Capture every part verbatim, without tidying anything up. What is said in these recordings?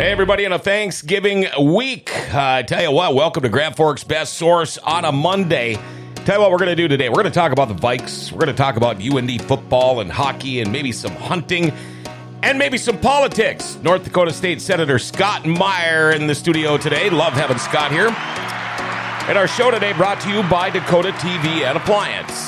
Hey, everybody, on a Thanksgiving week. I uh, tell you what, welcome to Grand Forks Best Source on a Monday. Tell you what we're going to do today. We're going to talk about the Vikes. We're going to talk about U N D football and hockey and maybe some hunting and maybe some politics. North Dakota State Senator Scott Meyer in the studio today. Love having Scott here. And our show today brought to you by Dakota T V and Appliance.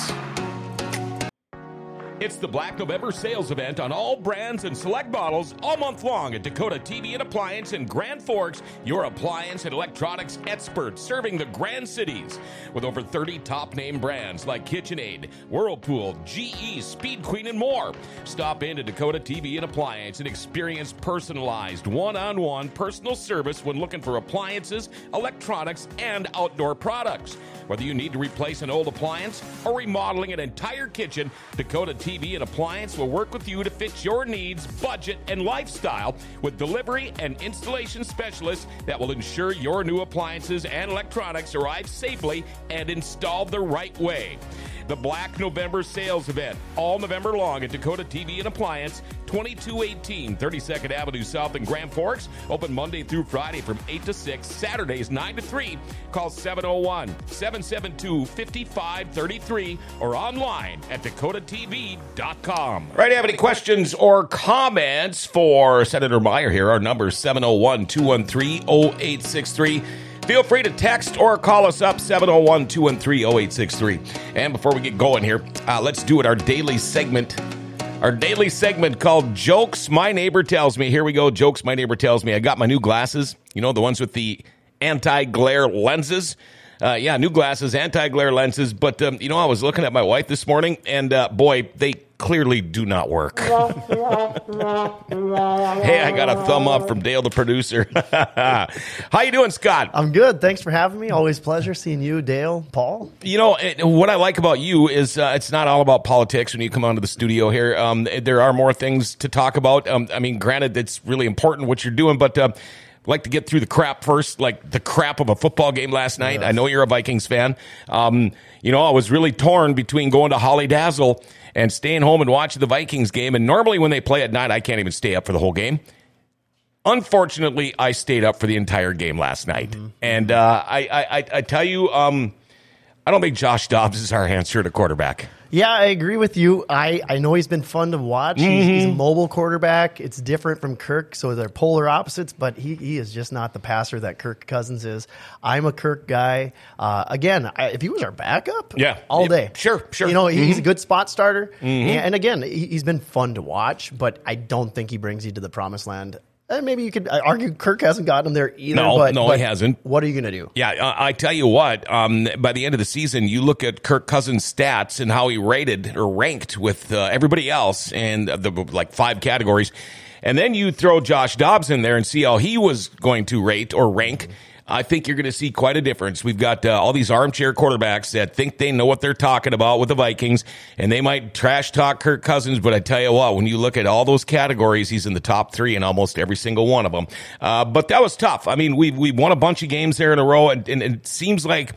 It's the Black November sales event on all brands and select models all month long at Dakota T V and Appliance in Grand Forks, your appliance and electronics experts serving the Grand Cities. With over thirty top-name brands like KitchenAid, Whirlpool, G E, Speed Queen, and more. Stop in to Dakota T V and Appliance and experience personalized one-on-one personal service when looking for appliances, electronics, and outdoor products. Whether you need to replace an old appliance or remodeling an entire kitchen, Dakota T V T V and Appliance will work with you to fit your needs, budget, and lifestyle with delivery and installation specialists that will ensure your new appliances and electronics arrive safely and installed the right way. The Black November sales event, all November long at Dakota T V and Appliance, twenty-two eighteen thirty-second Avenue South in Grand Forks, open Monday through Friday from eight to six, Saturdays nine to three. Call seven oh one, seven seven two, five five three three or online at dakota t v dot com. All right, if you have any questions or comments for Senator Meyer here, our number is seven oh one, two one three, oh eight six three. Feel free to text or call us up, seven oh one, two one three, oh eight six three. And before we get going here, uh, let's do it, our daily segment. Our daily segment called Jokes My Neighbor Tells Me. Here we go, Jokes My Neighbor Tells Me. I got my new glasses, you know, the ones with the anti-glare lenses. Uh, yeah, new glasses, anti-glare lenses. But, um, you know, I was looking at my wife this morning, and, uh, boy, they clearly do not work. Hey, I got a thumb up from Dale, the producer. How you doing, Scott? I'm good. Thanks for having me. Always a pleasure seeing you, Dale, Paul. You know, it, what I like about you is uh, it's not all about politics when you come onto the studio here. Um, there are more things to talk about. Um, I mean, granted, it's really important what you're doing, but... Uh, like to get through the crap first, like the crap of a football game last night. Yes. I know you're a Vikings fan. Um, you know, I was really torn between going to Holly Dazzle and staying home and watching the Vikings game. And normally when they play at night, I can't even stay up for the whole game. Unfortunately, I stayed up for the entire game last night. Mm-hmm. And uh, I, I, I tell you, um, I don't think Josh Dobbs is our answer to quarterback. Yeah, I agree with you. I, I know he's been fun to watch. Mm-hmm. He's, he's a mobile quarterback. It's different from Kirk, so they're polar opposites, but he, he is just not the passer that Kirk Cousins is. I'm a Kirk guy. Uh, again, I, if he was our backup, yeah, all day. It, sure, sure. You know, mm-hmm. he's a good spot starter. Mm-hmm. And, and again, he, he's been fun to watch, but I don't think he brings you to the promised land. And maybe you could argue Kirk hasn't gotten him there either. No, but, no, but he hasn't. What are you going to do? Yeah, I tell you what, um, by the end of the season, you look at Kirk Cousins' stats and how he rated or ranked with uh, everybody else in the like five categories. And then you throw Josh Dobbs in there and see how he was going to rate or rank. I think you're going to see quite a difference. We've got uh, all these armchair quarterbacks that think they know what they're talking about with the Vikings, and they might trash talk Kirk Cousins, but I tell you what, when you look at all those categories, he's in the top three in almost every single one of them. Uh, but that was tough. I mean, we we won a bunch of games there in a row, and, and, and it seems like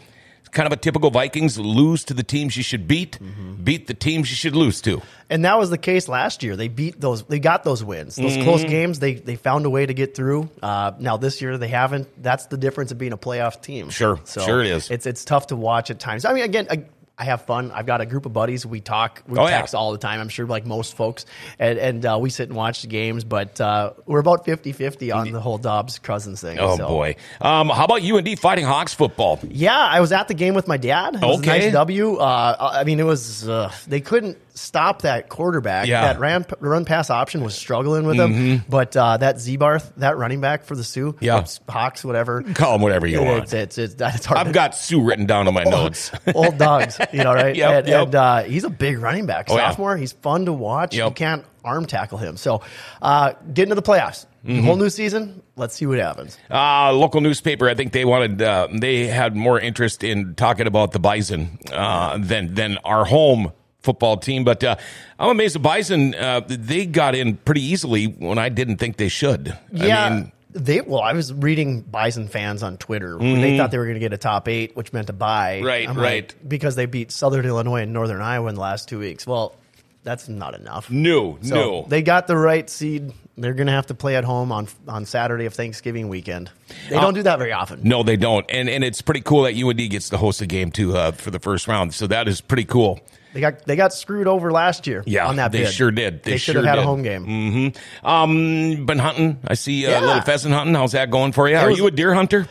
kind of a typical Vikings, lose to the teams you should beat, mm-hmm. beat the teams you should lose to. And that was the case last year. They beat those, they got those wins, those mm-hmm. close games. They they found a way to get through. Uh, now this year they haven't. That's the difference of being a playoff team. Sure, so sure it is. It's it's tough to watch at times. I mean, again. I, I have fun. I've got a group of buddies. We talk. We oh, text yeah. all the time, I'm sure, like most folks. And, and uh, we sit and watch the games. But uh, we're about fifty-fifty on the whole Dobbs-Cousins thing. Oh, so. boy. Um, how about U N D Fighting Hawks football? Yeah, I was at the game with my dad. It was okay. a nice W. Uh, I mean, it was uh, – they couldn't – stop that quarterback. Yeah. That ran, run pass option was struggling with him. Mm-hmm. But uh, that Z-barth, that running back for the Sioux, yeah. Hawks, whatever. Call him whatever you want. It's, it's, it's, it's hard I've to, got Sioux written down on my old, notes. Old dogs, you know, right? yep, and yep. and uh, he's a big running back. Oh, sophomore, yeah. he's fun to watch. Yep. You can't arm tackle him. So uh, get into the playoffs. Mm-hmm. Whole new season. Let's see what happens. Uh, local newspaper, I think they wanted, uh, they had more interest in talking about the Bison uh, than than our home football team, but uh, I'm amazed the Bison, uh, they got in pretty easily when I didn't think they should. Yeah. I mean, they well, I was reading Bison fans on Twitter. Mm-hmm. They thought they were going to get a top eight, which meant a bye. Right, I'm right. Like, because they beat Southern Illinois and Northern Iowa in the last two weeks. Well, that's not enough. No, so no. They got the right seed. They're going to have to play at home on on Saturday of Thanksgiving weekend. They don't uh, do that very often. No, they don't. And and it's pretty cool that U N D gets to host a game, too, uh, for the first round. So that is pretty cool. They got they got screwed over last year yeah, on that bid. They sure did. They, they should sure have had did. a home game. Mm-hmm. Um, been hunting. I see uh, yeah. a little pheasant hunting. How's that going for you? It Are was, you a deer hunter?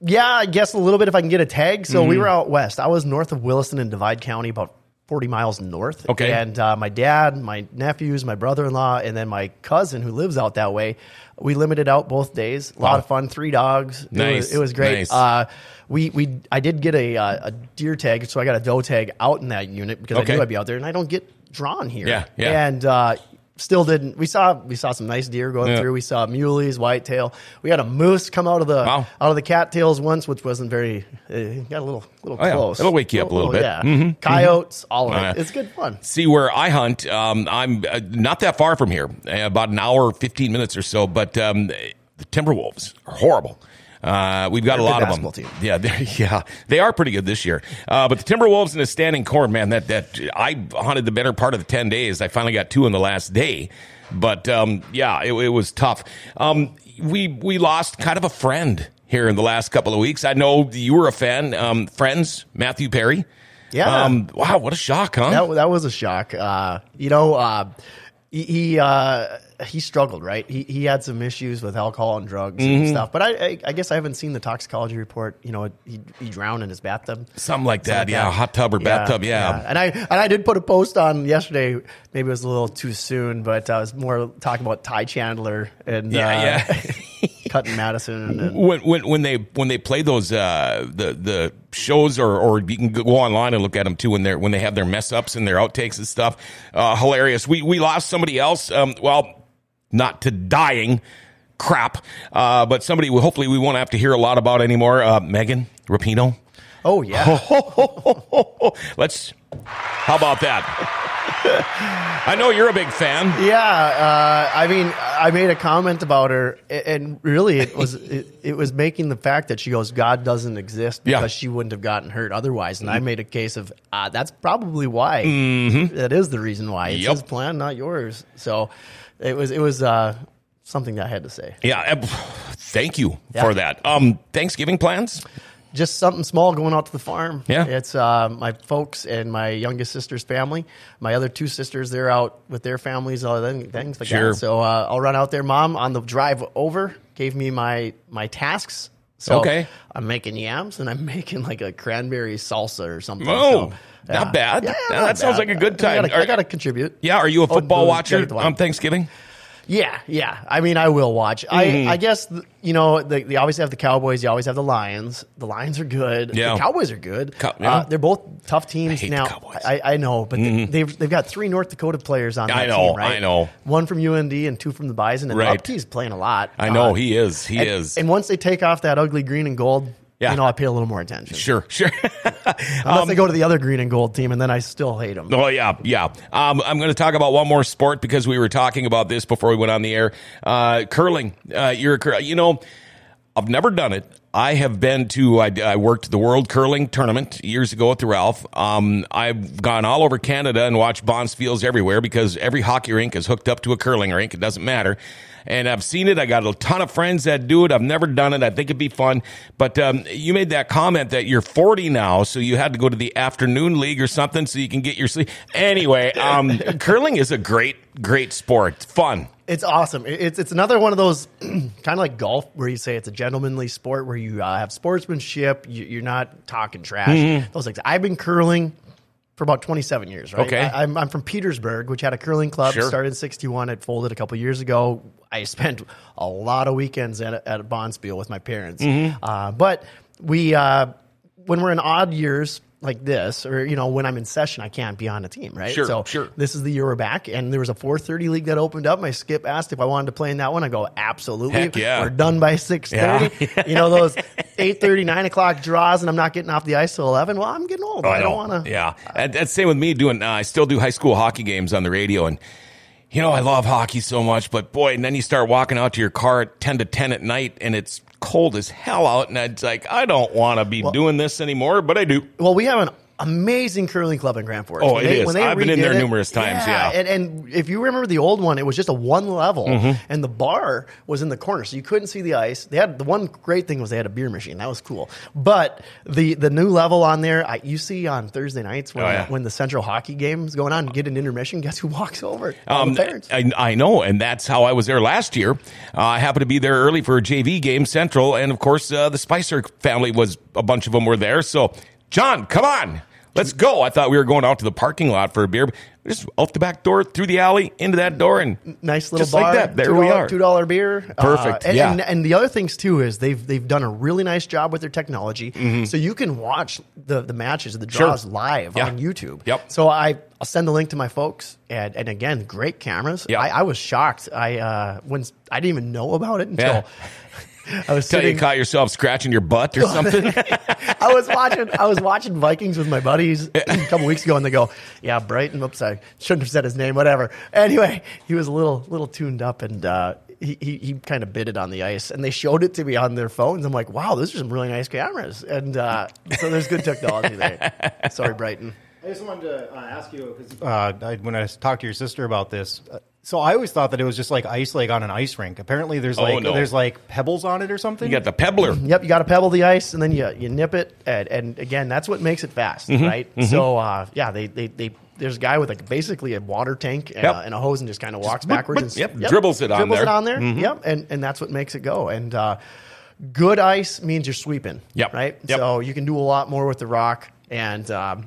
Yeah, I guess a little bit if I can get a tag. So mm-hmm. we were out west. I was north of Williston in Divide County, about forty miles north. Okay. And uh, my dad, my nephews, my brother-in-law, and then my cousin who lives out that way, we limited out both days. A wow. lot of fun. Three dogs. Nice. It was, it was great. Nice. Uh, we, we, I did get a, uh, a deer tag, so I got a doe tag out in that unit because okay. I knew I'd be out there, and I don't get drawn here. Yeah, yeah. And uh, still didn't. We saw we saw some nice deer going yeah. through. We saw muleys, whitetail. We had a moose come out of the wow. out of the cattails once, which wasn't very. Uh, got a little little oh, yeah. close. It'll wake you up a little, a little bit. Yeah. Mm-hmm. Coyotes, mm-hmm. all of uh, it. It's good fun. See where I hunt. Um, I'm uh, not that far from here, about an hour, fifteen minutes or so. But um, the Timberwolves are horrible. Uh, we've got they're a lot of them. Team. Yeah, yeah, they are pretty good this year. Uh, but the Timberwolves and the standing corn, man, that that I hunted the better part of the ten days. I finally got two in the last day, but um, yeah, it, it was tough. Um, we we lost kind of a friend here in the last couple of weeks. I know you were a fan, um, friends, Matthew Perry. Yeah. Um, wow, what a shock, huh? That, that was a shock. Uh, you know, uh, he. he uh, He struggled, right? He he had some issues with alcohol and drugs mm-hmm. and stuff. But I, I I guess I haven't seen the toxicology report. You know, he he drowned in his bathtub, something like that. Something yeah, like that. Hot tub or bathtub. Yeah. yeah. yeah. And I and I did put a post on yesterday. Maybe it was a little too soon, but I was more talking about Ty Chandler and yeah, uh, yeah. Cutting Madison. And, when when when they when they play those uh, the the shows, or or you can go online and look at them too. When they when they have their mess ups and their outtakes and stuff, uh, hilarious. We we lost somebody else. Um, well. Not to dying crap, uh, but somebody we, hopefully we won't have to hear a lot about anymore. Uh, Megan Rapinoe. Oh, yeah. Ho, ho, ho, ho, ho, ho. Let's, how about that? I know you're a big fan. Yeah. Uh, I mean, I made a comment about her, and really it was it, it was making the fact that she goes, God doesn't exist because yeah. she wouldn't have gotten hurt otherwise. And mm-hmm. I made a case of, uh, that's probably why. Mm-hmm. That is the reason why. It's yep. his plan, not yours. So, It was it was uh, something that I had to say. Yeah, thank you yeah. for that. Um, Thanksgiving plans? Just something small, going out to the farm. Yeah, it's uh, my folks and my youngest sister's family. My other two sisters, they're out with their families. All things like that. Sure. So uh, I'll run out there. Mom on the drive over gave me my my tasks. So okay. I'm making yams, and I'm making like a cranberry salsa or something. Oh, so, yeah. not bad. Yeah, yeah, that not sounds bad. Like a good time. I gotta, are, I gotta contribute. Yeah, are you a football oh, watcher on Thanksgiving? Yeah, yeah. I mean, I will watch. Mm-hmm. I, I guess, you know, they, they always have the Cowboys. You always have the Lions. The Lions are good. Yeah. The Cowboys are good. Co- yeah. uh, they're both tough teams. I hate now, the Cowboys. I, I know, but mm-hmm. they, they've, they've got three North Dakota players on that I know, team, right? I know. One from U N D and two from the Bison. And right. Uptee's playing a lot. I know, uh, he is. He and, is. And once they take off that ugly green and gold, yeah. you know, I pay a little more attention. Sure, sure. Unless um, they go to the other green and gold team, and then I still hate them. Oh, yeah, yeah. Um, I'm going to talk about one more sport because we were talking about this before we went on the air. Uh, curling. Uh, you're a cur- You know, I've never done it. I have been to, I, I worked the World Curling Tournament years ago through Ralph. Um, I've gone all over Canada and watched Bonds Fields everywhere because every hockey rink is hooked up to a curling rink. It doesn't matter. And I've seen it. I got a ton of friends that do it. I've never done it. I think it'd be fun. But um, you made that comment that you're forty now, so you had to go to the afternoon league or something so you can get your sleep. Anyway, um, curling is a great, great sport. It's fun. It's awesome. It's it's another one of those kind of like golf where you say it's a gentlemanly sport where you uh, have sportsmanship. You, you're not talking trash. Mm-hmm. Those things. I've been curling for about twenty-seven years, right? Okay. I, I'm, I'm from Petersburg, which had a curling club. Sure. Started in sixty-one. It folded a couple years ago. I spent a lot of weekends at a, at a Bonspiel with my parents. Mm-hmm. Uh, but we, uh, when we're in odd years like this, or, you know, when I'm in session, I can't be on a team, right? Sure, so sure. This is the year we're back, and there was a four thirty league that opened up. My skip asked if I wanted to play in that one. I go, absolutely. Heck yeah. We're done by six thirty. Yeah. You know, those eight thirty, nine o'clock draws, and I'm not getting off the ice till eleven. Well, I'm getting old. Oh, I don't want to. Yeah. Uh, That's the same with me doing, uh, I still do high school hockey games on the radio, and you know, I love hockey so much, but boy, and then you start walking out to your car at ten to ten at night, and it's cold as hell out, and it's like, I don't want to be well, doing this anymore, but I do. Well, we have an amazing curling club in Grand Forks. Oh, when it they, is. When I've been in there it, numerous times, yeah. yeah. And, and if you remember the old one, it was just a one level, mm-hmm. and the bar was in the corner, so you couldn't see the ice. They had the one great thing was they had a beer machine. That was cool. But the, the new level on there, I, you see on Thursday nights when, oh, yeah. when the Central Hockey game is going on, get an intermission, guess who walks over? Um, parents. I, I know, and that's how I was there last year. Uh, I happened to be there early for a J V game, Central, and of course uh, the Spicer family was, a bunch of them were there, so... John, come on. Let's go. I thought we were going out to the parking lot for a beer. Just off the back door, through the alley, into that door, and nice little just bar. Like that. There two dollars, we are. two dollar beer. Perfect. Uh, and, yeah. and, and the other things, too, is they've they've done a really nice job with their technology. Mm-hmm. So you can watch the, the matches, the draws sure. live yeah. on YouTube. Yep. So I, I'll send the link to my folks. And, and again, great cameras. Yep. I, I was shocked. I, uh, when, I didn't even know about it until... Yeah. I was Tell sitting, you caught yourself scratching your butt or something. I was watching I was watching Vikings with my buddies a couple weeks ago, and they go, yeah, Brighton, oops, I shouldn't have said his name, whatever. Anyway, he was a little little tuned up, and uh, he, he, he kind of bit it on the ice, and they showed it to me on their phones. I'm like, wow, those are some really nice cameras. And uh, so there's good technology there. Sorry, Brighton. I just wanted to uh, ask you, because uh, when I talked to your sister about this, uh, so I always thought that it was just like ice lake on an ice rink. Apparently there's like oh, no. there's like pebbles on it or something. You got the pebbler. Yep, you got to pebble the ice, and then you you nip it. And, and again, that's what makes it fast, mm-hmm, right? Mm-hmm. So, uh, yeah, they, they, they there's a guy with like basically a water tank and, yep. uh, and a hose, and just kind of walks just, backwards. But, but, and, yep, yep, dribbles it on dribbles there. Dribbles it on there, mm-hmm. yep, and, and that's what makes it go. And uh, good ice means you're sweeping, yep. right? Yep. So you can do a lot more with the rock, and... Um,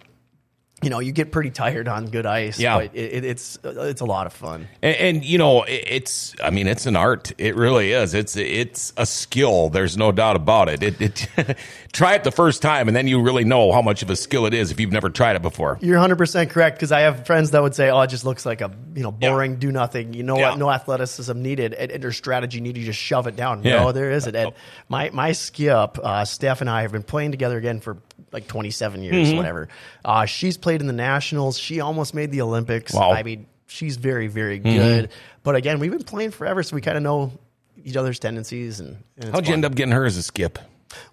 you know, you get pretty tired on good ice, yeah. but it, it, it's it's a lot of fun. And, and you know, it, it's I mean, it's an art. It really is. It's it's a skill. There's no doubt about it. It, it try it the first time, and then you really know how much of a skill it is if you've never tried it before. You're one hundred percent correct, because I have friends that would say, "Oh, it just looks like a you know boring yeah. do nothing. You know what? Yeah. No athleticism needed, and or strategy needed. You just shove it down." Yeah. No, there isn't. And my my skip, uh, Steph and I have been playing together again for like twenty-seven years, mm-hmm. whatever. Uh, she's played in the Nationals. She almost made the Olympics. Wow. I mean, she's very, very good. Mm-hmm. But again, we've been playing forever, so we kind of know each other's tendencies. And, and how'd you fun. end up getting her as a skip?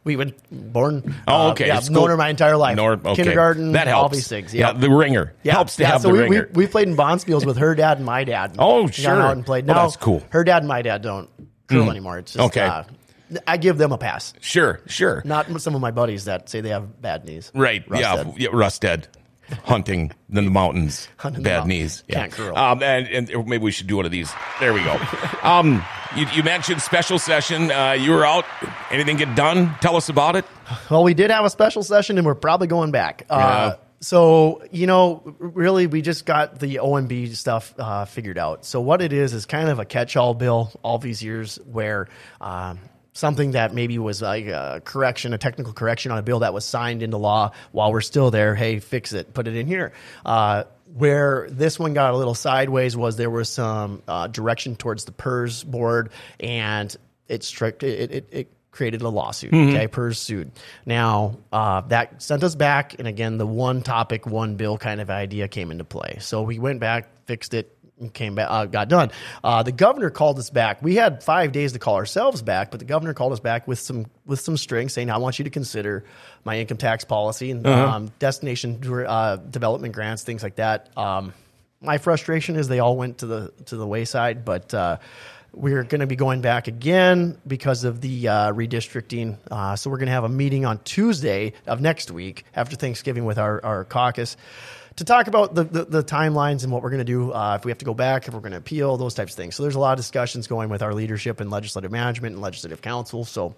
We went born. Oh, okay. Uh, yeah, I've known her my entire life. Nor, okay. Kindergarten, that helps. All these things. Yeah, yeah the ringer. Yeah. Helps to yeah, have so the we, ringer. We, we played in Bonspiels with her dad and my dad. Oh, sure. Got out and played. Now, oh, that's cool. Her dad and my dad don't curl mm-hmm. anymore. It's just, okay. Uh, I give them a pass. Sure, sure. Not some of my buddies that say they have bad knees. Right, Rustad. yeah. yeah Rustad. Hunting in the mountains. Hunting bad the mountains. Knees. Yeah. Can't curl. Um, and, and maybe we should do one of these. There we go. um, you, you mentioned special session. Uh, you were out. Anything get done? Tell us about it. Well, we did have a special session, and we're probably going back. Uh, yeah. So, you know, really, we just got the O M B stuff uh, figured out. So what it is is kind of a catch-all bill all these years where um, – something that maybe was like a correction, a technical correction on a bill that was signed into law while we're still there. Hey, fix it. Put it in here. Uh, where this one got a little sideways was there was some uh, direction towards the P E R S board, and it, strict, it, it, it created a lawsuit. Mm-hmm. Okay, P E R S sued. Now, uh, that sent us back, and again, the one topic, one bill kind of idea came into play. So we went back, fixed it, came back, uh, got done. Uh, the governor called us back. We had five days to call ourselves back, but the governor called us back with some with some strings saying, "I want you to consider my income tax policy and uh-huh. um, destination uh, development grants, things like that." Um, my frustration is they all went to the to the wayside, but uh, we're going to be going back again because of the uh, redistricting. Uh, so we're going to have a meeting on Tuesday of next week after Thanksgiving with our, our caucus, to talk about the, the, the timelines and what we're going to do, uh, if we have to go back, if we're going to appeal, those types of things. So there's a lot of discussions going with our leadership and legislative management and legislative council. So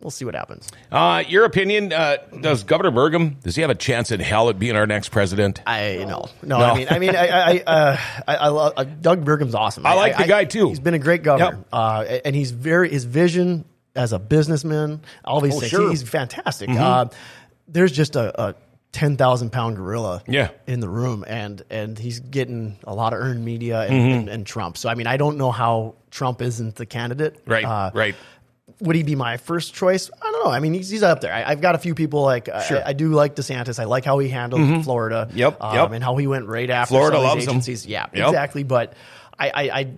we'll see what happens. Uh, your opinion, uh, does Governor Burgum, does he have a chance in hell at being our next president? I no, no. no. I mean, I mean, I, I, uh, I, I love uh, Doug Burgum's awesome. I, I like I, the guy too. He's been a great governor, yep. uh, and he's very his vision as a businessman. All these oh, things, sure. he, he's fantastic. Mm-hmm. Uh, there's just a. a ten thousand pound gorilla yeah. in the room, and and he's getting a lot of earned media and, mm-hmm. and, and Trump. So, I mean, I don't know how Trump isn't the candidate. Right, uh, right. Would he be my first choice? I don't know. I mean, he's, he's up there. I, I've got a few people like sure. I, I do like DeSantis. I like how he handled mm-hmm. Florida. Yep, um, yep. And how he went right after Florida some loves agencies. Him. Yeah, yep. exactly. But I... I, I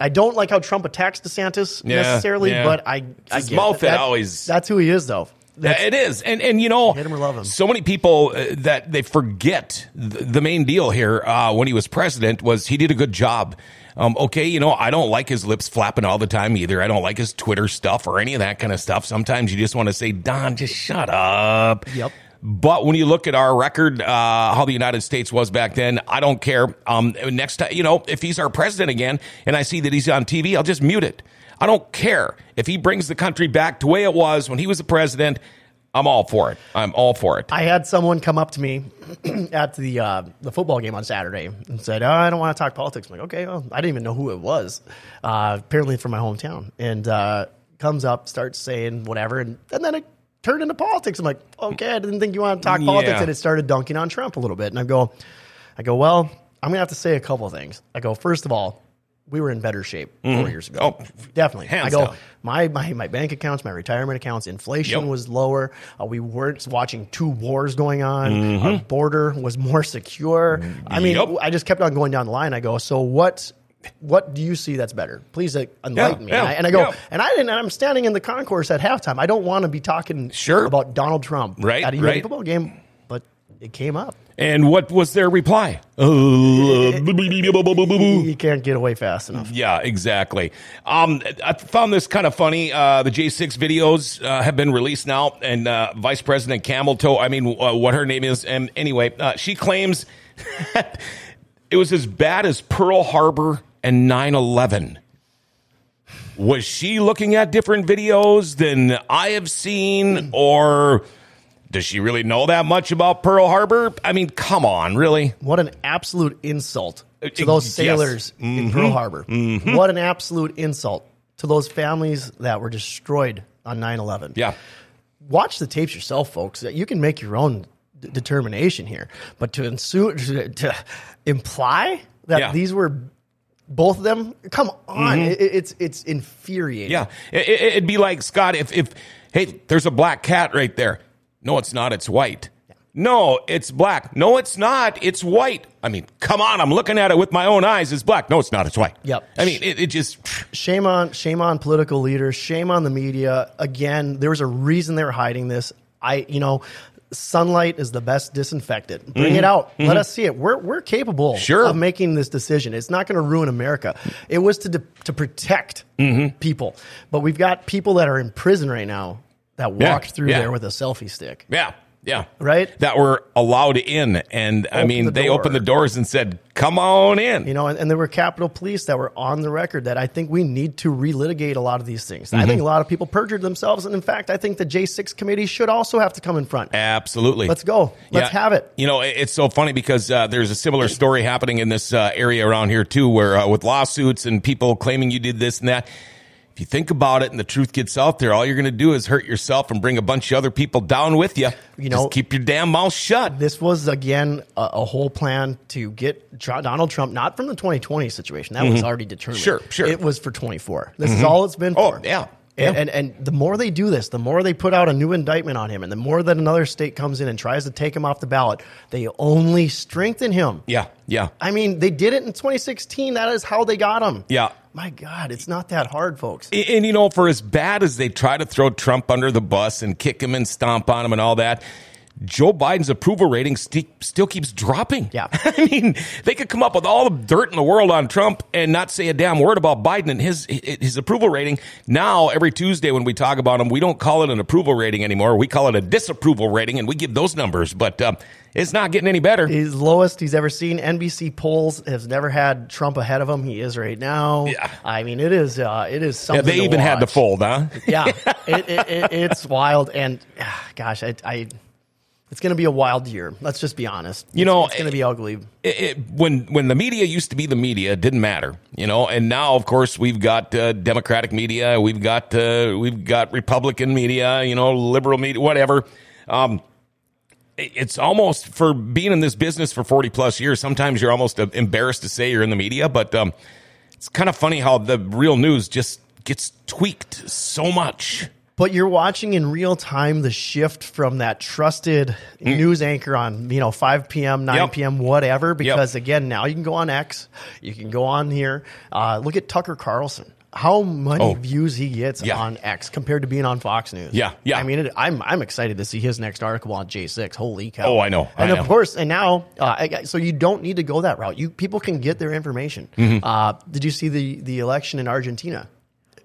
I don't like how Trump attacks DeSantis yeah, necessarily, yeah. but I, I get it. His mouth always. That's who he is, though. That's, it is. And, and you know, hit him or love him. So many people uh, that they forget th- the main deal here uh, when he was president was he did a good job. Um, okay, you know, I don't like his lips flapping all the time either. I don't like his Twitter stuff or any of that kind of stuff. Sometimes you just want to say, Don, just shut up. Yep. But when you look at our record, uh, how the United States was back then, I don't care. Um, next time, you know, if he's our president again and I see that he's on T V, I'll just mute it. I don't care. If he brings the country back to the way it was when he was the president, I'm all for it. I'm all for it. I had someone come up to me at the uh, the football game on Saturday and said, oh, I don't want to talk politics. I'm like, okay, well, I didn't even know who it was, uh, apparently from my hometown. And uh, comes up, starts saying whatever, and, and then it turned into politics. I'm like, okay, I didn't think you wanted to talk politics. Yeah. And it started dunking on Trump a little bit. And I go, I go, well, I'm going to have to say a couple of things. I go, first of all, we were in better shape four mm. years ago. Oh, definitely. I go, my, my my bank accounts, my retirement accounts, inflation yep. was lower. Uh, we weren't watching two wars going on. Mm-hmm. Our border was more secure. I mean, yep. I just kept on going down the line. I go, so what what do you see that's better? Please uh, enlighten yeah, me. Yeah, and, I, and I go, yeah. and I didn't, and I'm standing in the concourse at halftime. I don't want to be talking sure. about Donald Trump right, at a right. football game, but it came up. And what was their reply? Uh, you can't get away fast enough. Yeah, exactly. Um, I found this kind of funny. Uh, the J six videos uh, have been released now, and uh, Vice President Cameltoe, I mean, uh, what her name is, and anyway, uh, she claims it was as bad as Pearl Harbor and nine eleven. Was she looking at different videos than I have seen, or... does she really know that much about Pearl Harbor? I mean, come on, really? What an absolute insult to those sailors yes. mm-hmm. in Pearl Harbor. Mm-hmm. What an absolute insult to those families that were destroyed on nine eleven. Yeah. Watch the tapes yourself, folks. You can make your own d- determination here. But to, insu- to, to imply that yeah. these were... both of them? Come on. Mm-hmm. It, it's it's infuriating. Yeah. It, it, it'd be like, Scott, if, if, hey, there's a black cat right there. No, it's not. It's white. No, it's black. No, it's not. It's white. I mean, come on. I'm looking at it with my own eyes. It's black. No, it's not. It's white. Yep. I mean, it, it just... Shame on, shame on political leaders. Shame on the media. Again, there was a reason they were hiding this. I, you know... Sunlight is the best disinfectant. Bring mm-hmm. it out. Mm-hmm. Let us see it. We're we're capable sure. of making this decision. It's not going to ruin America. It was to de- to protect mm-hmm. people. But we've got people that are in prison right now that walked yeah. through yeah. there with a selfie stick. Yeah. Yeah. Right? That were allowed in. And, Open I mean, the they opened the doors and said, come on in. You know, and, and there were Capitol Police that were on the record that I think we need to relitigate a lot of these things. Mm-hmm. I think a lot of people perjured themselves. And, in fact, I think the J six committee should also have to come in front. Absolutely. Let's go. Let's yeah. have it. You know, it's so funny because uh, there's a similar story happening in this uh, area around here, too, where uh, with lawsuits and people claiming you did this and that. If you think about it and the truth gets out there, all you're going to do is hurt yourself and bring a bunch of other people down with you. You know, just keep your damn mouth shut. This was, again, a, a whole plan to get Donald Trump, not from the twenty twenty situation. That mm-hmm. was already determined. Sure, sure. It was for twenty-four. This mm-hmm. is all it's been for. Oh, yeah. Yeah. And, and and the more they do this, the more they put out a new indictment on him, and the more that another state comes in and tries to take him off the ballot, they only strengthen him. Yeah, yeah. I mean, they did it in twenty sixteen. That is how they got him. Yeah. My God, it's not that hard, folks. And, and you know, for as bad as they try to throw Trump under the bus and kick him and stomp on him and all that, Joe Biden's approval rating st- still keeps dropping. Yeah. I mean, they could come up with all the dirt in the world on Trump and not say a damn word about Biden and his his approval rating. Now, every Tuesday when we talk about him, we don't call it an approval rating anymore. We call it a disapproval rating, and we give those numbers. But um, it's not getting any better. He's lowest he's ever seen. N B C polls has never had Trump ahead of him. He is right now. Yeah. I mean, it is uh, it is something yeah, They to even watch. Had the fold, huh? Yeah. it, it, it, it's wild. And, gosh, I... I It's going to be a wild year. Let's just be honest. You know, it's going to be ugly. It, it, when when the media used to be the media, it didn't matter. You know, and now of course we've got uh, Democratic media, we've got uh, we've got Republican media, you know, liberal media, whatever. Um, it, it's almost for being in this business for forty plus years. Sometimes you're almost embarrassed to say you're in the media, but um, it's kind of funny how the real news just gets tweaked so much. But you're watching in real time the shift from that trusted mm. news anchor on, you know, five p.m., nine yep. p m, whatever. Because, yep. again, now you can go on X. You can go on here. Uh, look at Tucker Carlson. how many oh, views he gets yeah. on X compared to being on Fox News. Yeah, yeah. I mean, it, I'm I'm excited to see his next article on J six. Holy cow! Oh, I know. And I of know. course, and now, uh, so you don't need to go that route. You people can get their information. Mm-hmm. Uh, did you see the the election in Argentina?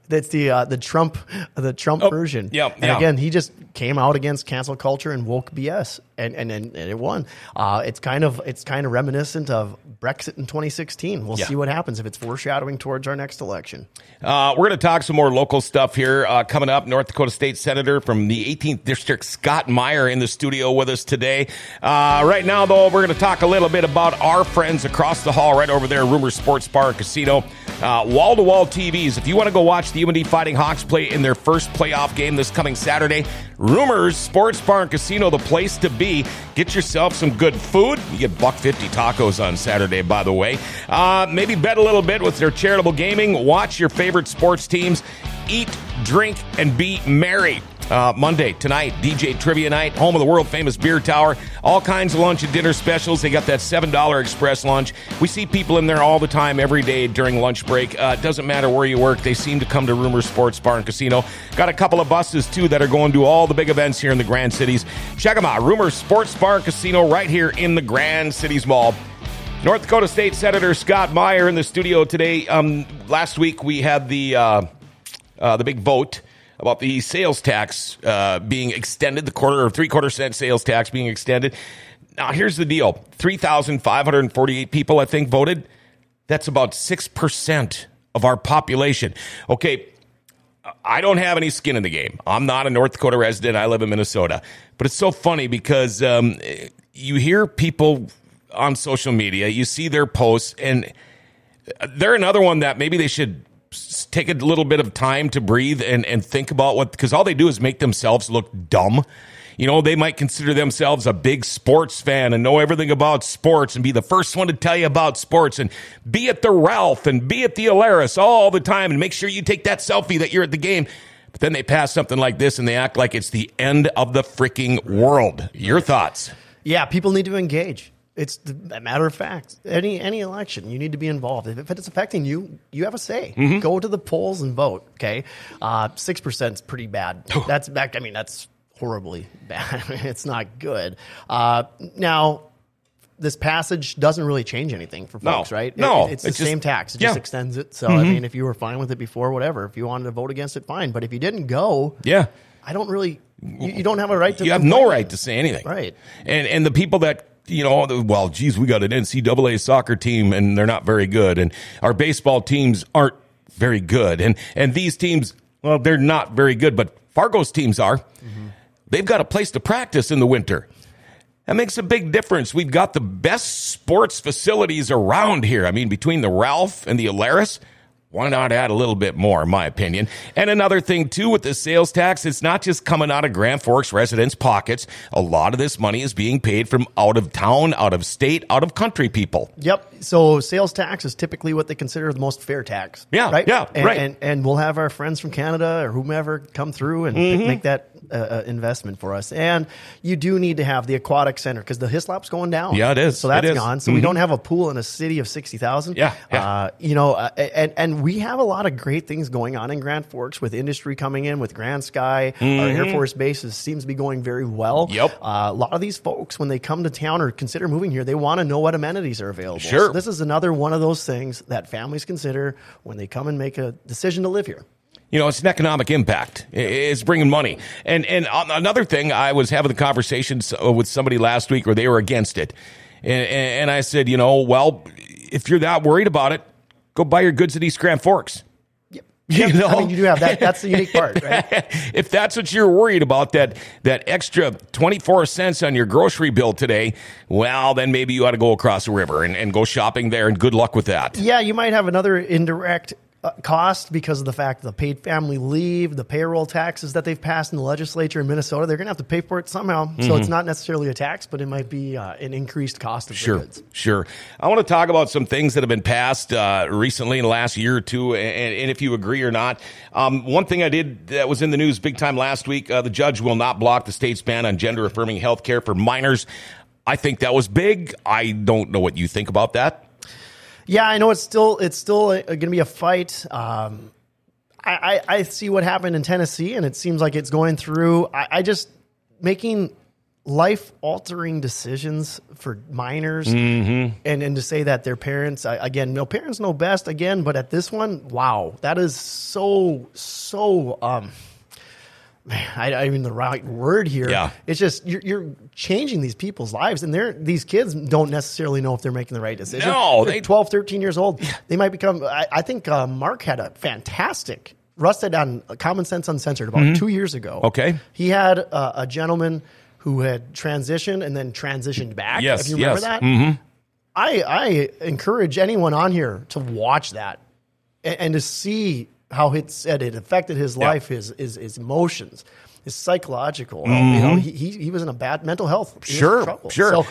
That's the uh, the Trump the Trump oh, version. Yeah, and yeah. again, he just came out against cancel culture and woke B S, and and and it won. Uh, it's kind of it's kind of reminiscent of Brexit in twenty sixteen. We'll yeah. see what happens if it's foreshadowing towards our next election. Uh, we're going to talk some more local stuff here uh, coming up. North Dakota State Senator from the eighteenth District, Scott Meyer, in the studio with us today. Uh, right now, though, we're going to talk a little bit about our friends across the hall, right over there, Rumor Sports Bar and Casino, uh, wall-to-wall T Vs. If you want to go watch the U N D Fighting Hawks play in their first playoff game this coming Saturday, Rumors Sports Bar and Casino, the place to be. Get yourself some good food. You get buck fifty tacos on Saturday, by the way. Uh, maybe bet a little bit with their charitable gaming. Watch your favorite sports teams. Eat, drink, and be merry. Uh, Monday, tonight, D J Trivia Night, home of the world-famous Beer Tower. All kinds of lunch and dinner specials. They got that seven dollar express lunch. We see people in there all the time, every day during lunch break. It uh, doesn't matter where you work. They seem to come to Rumor Sports Bar and Casino. Got a couple of buses, too, that are going to all the big events here in the Grand Cities. Check them out. Rumor Sports Bar and Casino right here in the Grand Cities Mall. North Dakota State Senator Scott Meyer in the studio today. Um, last week, we had the uh, uh, the big vote about the sales tax uh, being extended, the quarter or three-quarter cent sales tax being extended. Now, here's the deal. three thousand five hundred forty-eight people, I think, voted. That's about six percent of our population. Okay, I don't have any skin in the game. I'm not a North Dakota resident. I live in Minnesota. But it's so funny because um, you hear people on social media, you see their posts, and they're another one that maybe they should take a little bit of time to breathe and, and think about what, because all they do is make themselves look dumb. You know, they might consider themselves a big sports fan and know everything about sports and be the first one to tell you about sports and be at the Ralph and be at the Alaris all the time and make sure you take that selfie that you're at the game. But then they pass something like this and they act like it's the end of the freaking world. Your thoughts? Yeah, people need to engage. It's a matter of fact. Any any election, you need to be involved. If it's affecting you, you have a say. Mm-hmm. Go to the polls and vote. Okay, uh, six percent is pretty bad. That's back. I mean, that's horribly bad. It's not good. Uh, now, this passage doesn't really change anything for folks, no. right? No, it, it's, it's the just, same tax. It yeah. just extends it. So mm-hmm. I mean, if you were fine with it before, whatever. If you wanted to vote against it, fine. But if you didn't go, yeah, I don't really. You, you don't have a right to. You have no right to say anything, right? And and the people that. You know, well, geez, we got an N C double A soccer team and they're not very good. And our baseball teams aren't very good. And and these teams, well, they're not very good. But Fargo's teams are. Mm-hmm. They've got a place to practice in the winter. That makes a big difference. We've got the best sports facilities around here. I mean, between the Ralph and the Alaris, why not add a little bit more, in my opinion? And another thing, too, with the sales tax, it's not just coming out of Grand Forks residents' pockets. A lot of this money is being paid from out of town, out of state, out of country people. Yep. So sales tax is typically what they consider the most fair tax. Yeah, right. Yeah, and, right. And, and we'll have our friends from Canada or whomever come through and mm-hmm. make that uh, investment for us. And you do need to have the aquatic center because the Hislop's going down. Yeah, it is. So that's is. gone. So mm-hmm. we don't have a pool in a city of sixty thousand. Yeah, yeah. Uh, you know, uh, and, and we have a lot of great things going on in Grand Forks with industry coming in, with Grand Sky. Mm-hmm. Our Air Force base is, seems to be going very well. Yep. Uh, a lot of these folks, when they come to town or consider moving here, they want to know what amenities are available. Sure. So this is another one of those things that families consider when they come and make a decision to live here. You know, it's an economic impact. It's bringing money. And, and another thing, I was having the conversation with somebody last week where they were against it. And, and I said, you know, well, if you're that worried about it, go buy your goods at East Grand Forks. Yep. You yep. know? I mean, you do have that. That's the unique part, right? If that's what you're worried about, that that extra twenty-four cents on your grocery bill today, well, then maybe you ought to go across the river and, and go shopping there, and good luck with that. Yeah, you might have another indirect Uh, cost because of the fact the paid family leave, the payroll taxes that they've passed in the legislature in Minnesota, they're going to have to pay for it somehow. Mm-hmm. So it's not necessarily a tax, but it might be uh, an increased cost of sure, goods. Sure. I want to talk about some things that have been passed uh, recently in the last year or two, and, and if you agree or not. Um, one thing I did that was in the news big time last week, uh, the judge will not block the state's ban on gender-affirming health care for minors. I think that was big. I don't know what you think about that. Yeah, I know it's still it's still going to be a fight. Um, I, I see what happened in Tennessee, and it seems like it's going through. I, I just making life-altering decisions for minors, mm-hmm. and, and to say that their parents, I, again, no parents know best, again, but at this one, wow, that is so, so, um, man, I, I mean, the right word here. Yeah. It's just, you're, you're changing these people's lives, and they're, these kids don't necessarily know if they're making the right decision. No, they're they, twelve, thirteen years old. They might become, I, I think uh, Mark had a fantastic, Rusted on Common Sense Uncensored about mm-hmm. two years ago. Okay. He had uh, a gentleman who had transitioned and then transitioned back. Yes, if you remember yes. that. Mm-hmm. I, I encourage anyone on here to watch that and, and to see how it said it affected his life, yeah. his, his his emotions, his psychological. Mm-hmm. You know, he, he he was in a bad mental health. He sure, was in trouble. Sure. So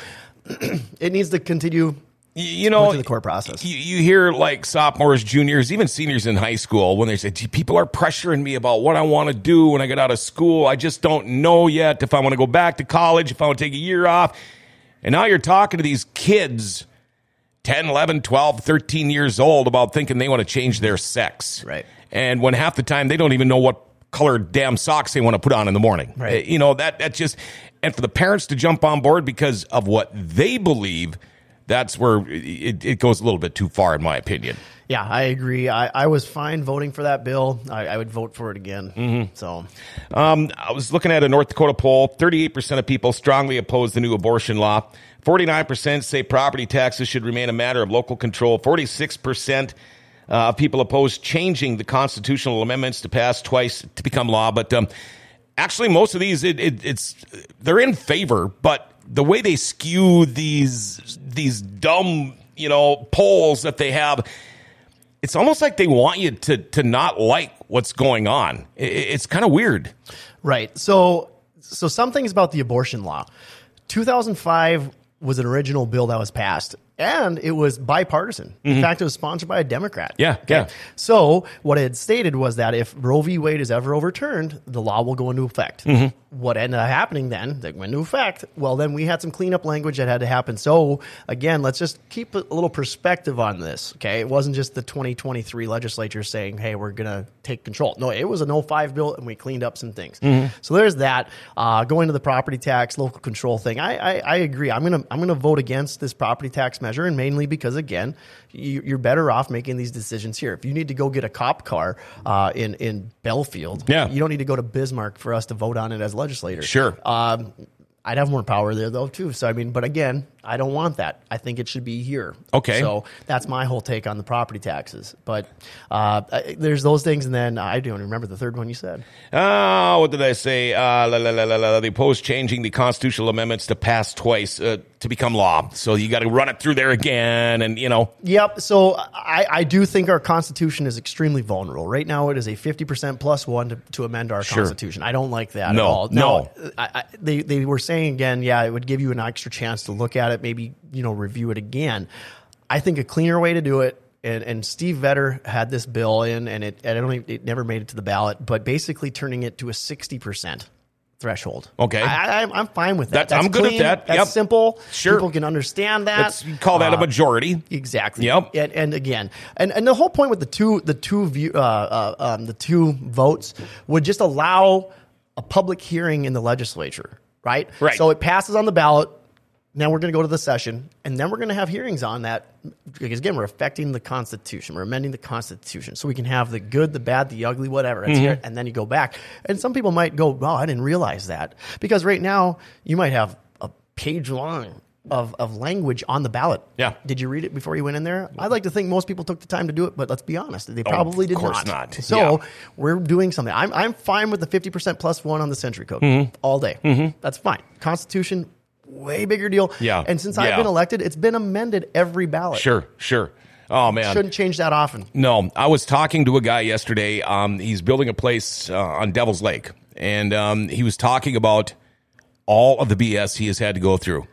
it needs to continue. You know, the core process. You, you hear like sophomores, juniors, even seniors in high school when they say, gee, people are pressuring me about what I want to do when I get out of school. I just don't know yet if I want to go back to college, if I want to take a year off. And now you're talking to these kids, ten, eleven, twelve, thirteen years old, about thinking they want to change their sex. Right. And when half the time they don't even know what color damn socks they want to put on in the morning. Right. You know, that that's just, and for the parents to jump on board because of what they believe, that's where it, it goes a little bit too far, in my opinion. Yeah, I agree. I, I was fine voting for that bill. I, I would vote for it again. Mm-hmm. So, um, I was looking at a North Dakota poll. thirty-eight percent of people strongly oppose the new abortion law. forty-nine percent say property taxes should remain a matter of local control. forty-six percent of people oppose changing the constitutional amendments to pass twice to become law. But um, actually, most of these, it, it, it's they're in favor, but the way they skew these these dumb, you know, polls that they have, it's almost like they want you to to not like what's going on. It's kind of weird. Right. So so some things about the abortion law. two thousand five was an original bill that was passed, and it was bipartisan. Mm-hmm. In fact, it was sponsored by a Democrat. Yeah, okay. yeah. So what it stated was that if Roe v. Wade is ever overturned, the law will go into effect. Mm-hmm. What ended up happening then, that went into effect, well, then we had some cleanup language that had to happen. So, again, let's just keep a little perspective on this, okay? It wasn't just the twenty twenty-three legislature saying, hey, we're going to take control. No, it was an oh five bill, and we cleaned up some things. Mm-hmm. So there's that. Uh, going to the property tax, local control thing, I I, I agree. I'm going to I'm gonna vote against this property tax measure. Measure, and mainly because, again, you, you're better off making these decisions here. If you need to go get a cop car uh, in in Belfield, yeah. you don't need to go to Bismarck for us to vote on it as legislators. Sure, um, I'd have more power there though too. So I mean, but again, I don't want that. I think it should be here. Okay, so that's my whole take on the property taxes. But uh, there's those things, and then I don't remember the third one you said. Oh, what did I say? Uh, la, la, la, la, la. They opposed changing the constitutional amendments to pass twice. Uh, to become law. So you got to run it through there again, and, you know. Yep. So I, I do think our Constitution is extremely vulnerable. Right now it is a fifty percent plus one to, to amend our sure. Constitution. I don't like that no, at all. No, no. I, I, they, they were saying, again, yeah, it would give you an extra chance to look at it, maybe, you know, review it again. I think a cleaner way to do it, and, and Steve Vetter had this bill in, and it, and I don't even, it never made it to the ballot, but basically turning it to a sixty percent. Threshold. Okay. I, I, I'm fine with that. That's, That's I'm clean. Good at that. That's yep. simple. Sure. People can understand that. Let's call that uh, a majority. Exactly. Yep. And, and again, and, and the whole point with the two, the two view, uh, uh, um, the two votes would just allow a public hearing in the legislature, right? Right. So it passes on the ballot. Now we're going to go to the session, and then we're going to have hearings on that. Because, again, we're affecting the Constitution. We're amending the Constitution. So we can have the good, the bad, the ugly, whatever. It's mm-hmm. here, and then you go back. And some people might go, wow, I didn't realize that. Because right now you might have a page long of, of language on the ballot. Yeah. Did you read it before you went in there? I'd like to think most people took the time to do it, but let's be honest. They probably oh, did not. Of course not. not. So yeah. we're doing something. I'm, I'm fine with the fifty percent plus one on the Century Code mm-hmm. all day. Mm-hmm. That's fine. Constitution, way bigger deal. Yeah. And since yeah. I've been elected, it's been amended every ballot. Sure, sure. Oh, man. Shouldn't change that often. No. I was talking to a guy yesterday. Um, he's building a place uh, on Devil's Lake. And um, he was talking about all of the B S he has had to go through.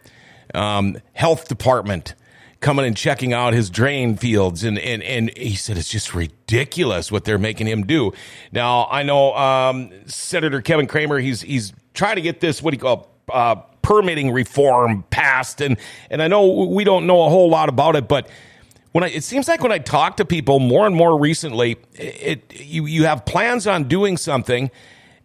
Um, health department coming and checking out his drain fields. And, and, and he said it's just ridiculous what they're making him do. Now, I know um, Senator Kevin Cramer, he's, he's trying to get this, what do you call uh permitting reform passed, and and I know we don't know a whole lot about it, but when I, it seems like when I talk to people more and more recently, it, it you you have plans on doing something,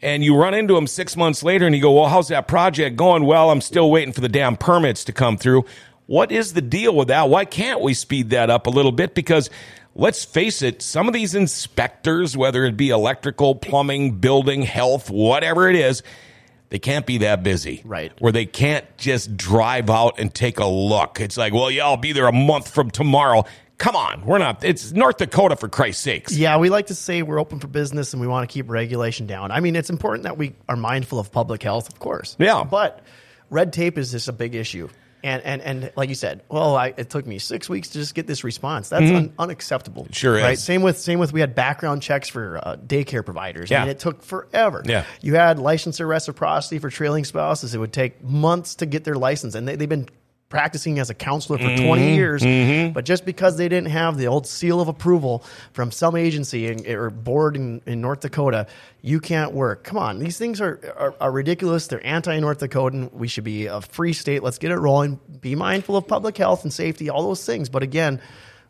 and you run into them six months later, and you go, well, how's that project going? Well, I'm still waiting for the damn permits to come through. What is the deal with that? Why can't we speed that up a little bit? Because let's face it, some of these inspectors, whether it be electrical, plumbing, building, health, whatever it is, they can't be that busy. Right. Where they can't just drive out and take a look. It's like, well, yeah, I'll be there a month from tomorrow. Come on, we're not. It's North Dakota, for Christ's sakes. Yeah, we like to say we're open for business and we want to keep regulation down. I mean, it's important that we are mindful of public health, of course. Yeah. But red tape is just a big issue. And, and and like you said, well, I, it took me six weeks to just get this response. That's mm-hmm. un- unacceptable. It sure right? is. Same with, same with we had background checks for uh, daycare providers. Yeah. I mean, it took forever. Yeah. You had licensor reciprocity for trailing spouses. It would take months to get their license. And they, they've been practicing as a counselor for mm-hmm. twenty years. Mm-hmm. But just because they didn't have the old seal of approval from some agency in, or board in, in North Dakota, you can't work. Come on. These things are, are, are ridiculous. They're anti-North Dakotan. We should be a free state. Let's get it rolling. Be mindful of public health and safety, all those things. But again,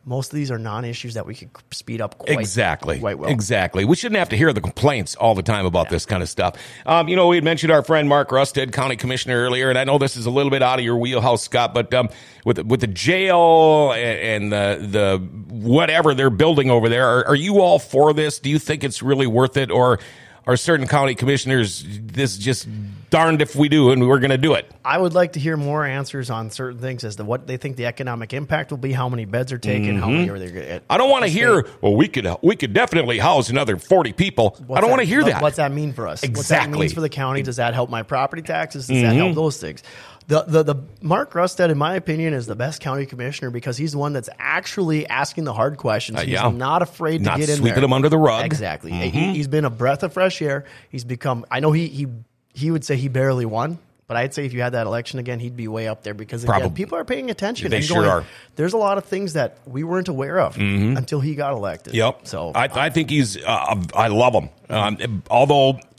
most of these are non-issues that we could speed up quite, exactly. quite well. Exactly. We shouldn't have to hear the complaints all the time about yeah. this kind of stuff. Um, you know, we had mentioned our friend Mark Rustad, county commissioner, earlier, and I know this is a little bit out of your wheelhouse, Scott, but um, with, with the jail and, and the, the whatever they're building over there, are, are you all for this? Do you think it's really worth it, or are certain county commissioners, this just darned if we do, and we're going to do it? I would like to hear more answers on certain things as to what they think the economic impact will be, how many beds are taken, mm-hmm. how many are they going to. I don't want to hear, well, we could we could definitely house another forty people. What's I don't want to hear what, that. What's that mean for us? Exactly. What's that means for the county? Does that help my property taxes? Does mm-hmm. that help those things? The, the the Mark Rustad, in my opinion, is the best county commissioner because he's the one that's actually asking the hard questions. Uh, yeah. He's not afraid not to get in there. Not sweeping them under the rug. Exactly. Mm-hmm. He, he's been a breath of fresh air. He's become – I know he, he he would say he barely won, but I'd say if you had that election again, he'd be way up there because, again, Probably. people are paying attention. They and going, sure are. There's a lot of things that we weren't aware of mm-hmm. until he got elected. Yep. So I, um, I think he's uh, – I love him. Mm-hmm. Um, although –